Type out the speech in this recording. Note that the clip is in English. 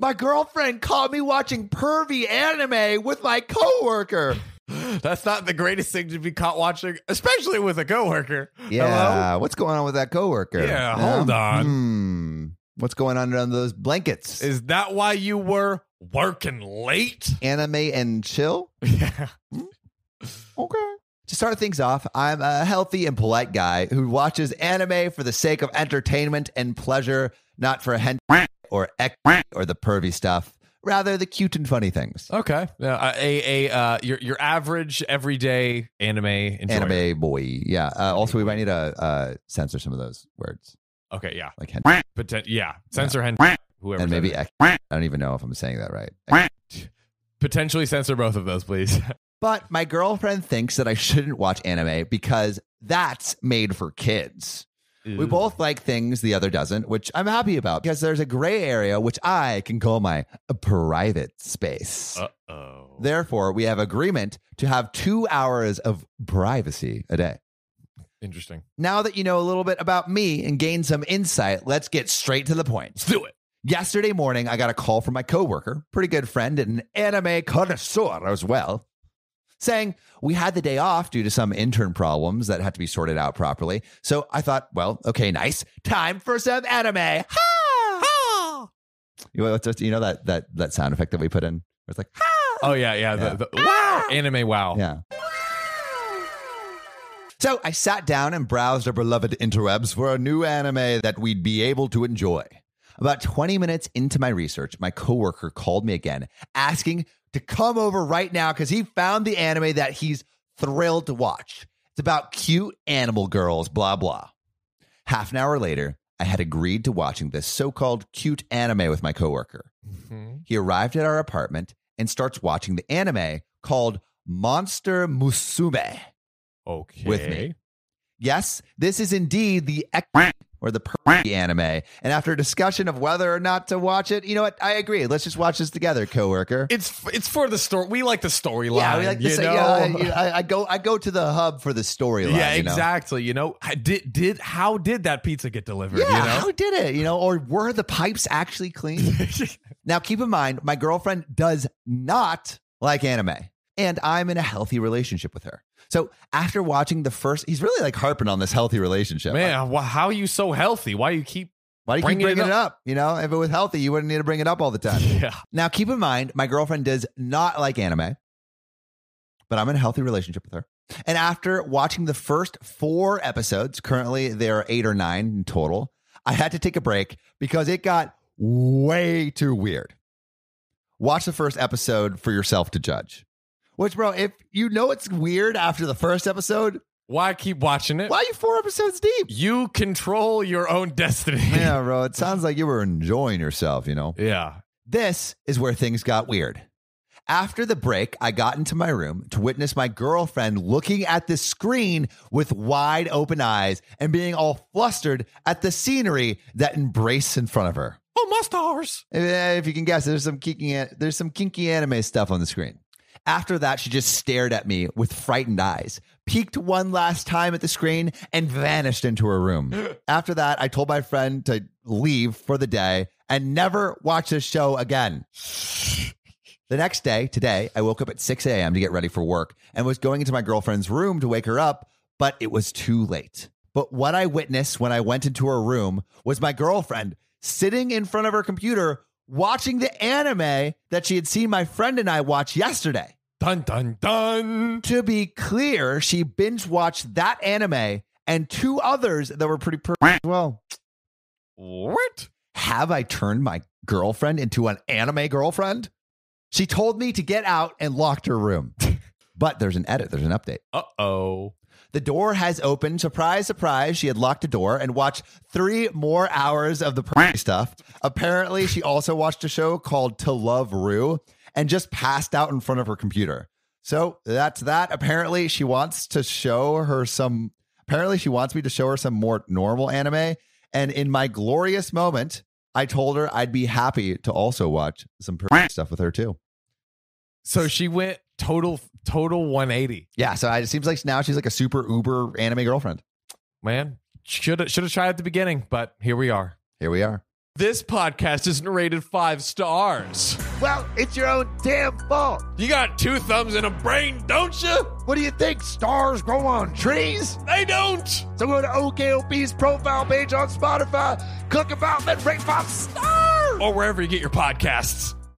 My girlfriend caught me watching pervy anime with my coworker. That's not the greatest thing to be caught watching, especially with a coworker. Yeah. Hello? What's going on with that coworker? Yeah, hold on. What's going on under those blankets? Is that why you were working late? Anime and chill? Yeah. Okay. To start things off, I'm a healthy and polite guy who watches anime for the sake of entertainment and pleasure, not for hentai or or the pervy stuff. Rather, the cute and funny things. Okay, your average everyday anime boy. Yeah. Also, we might need to censor some of those words. Okay. Yeah. Like hentai. Censor hentai. Whoever. And maybe I don't even know if I'm saying that right. Potentially censor both of those, please. But my girlfriend thinks that I shouldn't watch anime because that's made for kids. Ew. We both like things the other doesn't, which I'm happy about because there's a gray area which I can call my private space. Uh-oh. Therefore, we have agreement to have 2 hours of privacy a day. Interesting. Now that you know a little bit about me and gain some insight, let's get straight to the point. Let's do it. Yesterday morning, I got a call from my coworker, pretty good friend, and an anime connoisseur as well, saying we had the day off due to some intern problems that had to be sorted out properly. So I thought, well, okay, nice. Time for some anime. Ha! Ha! You know that sound effect that we put in? It's like, ha! Oh, yeah. The wow! Anime wow. Yeah. Wow. So I sat down and browsed our beloved interwebs for a new anime that we'd be able to enjoy. About 20 minutes into my research, my coworker called me again, asking to come over right now because he found the anime that he's thrilled to watch. It's about cute animal girls, blah, blah. Half an hour later, I had agreed to watching this so-called cute anime with my coworker. Mm-hmm. He arrived at our apartment and starts watching the anime called Monster Musume. Okay. With me. Yes, this is indeed the or the pervy anime. And after a discussion of whether or not to watch it, you know what? I agree. Let's just watch this together, coworker. It's for the story. We like the storyline. Yeah, we like the storyline. Yeah, I go to the hub for the storyline. Yeah, exactly. How did that pizza get delivered? Yeah, how did it? Or were the pipes actually clean? Now, keep in mind, my girlfriend does not like anime, and I'm in a healthy relationship with her. So after watching the first, he's really like harping on this healthy relationship. Man, how are you so healthy? Why do you keep bringing it up? If it was healthy, you wouldn't need to bring it up all the time. Yeah. Now, keep in mind, my girlfriend does not like anime, but I'm in a healthy relationship with her. And after watching the first 4 episodes, currently there are 8 or 9 in total, I had to take a break because it got way too weird. Watch the first episode for yourself to judge. Which, bro, if it's weird after the first episode, why keep watching it? Why are you 4 episodes deep? You control your own destiny. Yeah, bro, it sounds like you were enjoying yourself, Yeah. This is where things got weird. After the break, I got into my room to witness my girlfriend looking at the screen with wide open eyes and being all flustered at the scenery that embraced in front of her. Oh, my stars. If you can guess, there's some kinky anime stuff on the screen. After that, she just stared at me with frightened eyes, peeked one last time at the screen, and vanished into her room. After that, I told my friend to leave for the day and never watch this show again. The next day, today, I woke up at 6 a.m. to get ready for work and was going into my girlfriend's room to wake her up, but it was too late. But what I witnessed when I went into her room was my girlfriend sitting in front of her computer watching the anime that she had seen my friend and I watch yesterday. Dun, dun, dun. To be clear, she binge watched that anime and 2 others that were pretty as well. What? Have I turned my girlfriend into an anime girlfriend? She told me to get out and locked her room. But there's an edit. There's an update. Uh-oh. The door has opened. Surprise, surprise. She had locked a door and watched 3 more hours of the pervy stuff. Apparently, she also watched a show called To Love Ru and just passed out in front of her computer. So that's that. Apparently, she wants to show her some... Apparently, she wants me to show her some more normal anime. And in my glorious moment, I told her I'd be happy to also watch some pervy stuff with her, too. So she went... Total 180. Yeah, so it seems like now she's like a super uber anime girlfriend. Man, should have tried at the beginning, but here we are. This podcast isn't rated 5 stars. Well, it's your own damn fault. You got 2 thumbs and a brain, don't you? What do you think? Stars grow on trees? They don't. So go to OKOP's profile page on Spotify, click about, and rate 5 stars. Or wherever you get your podcasts.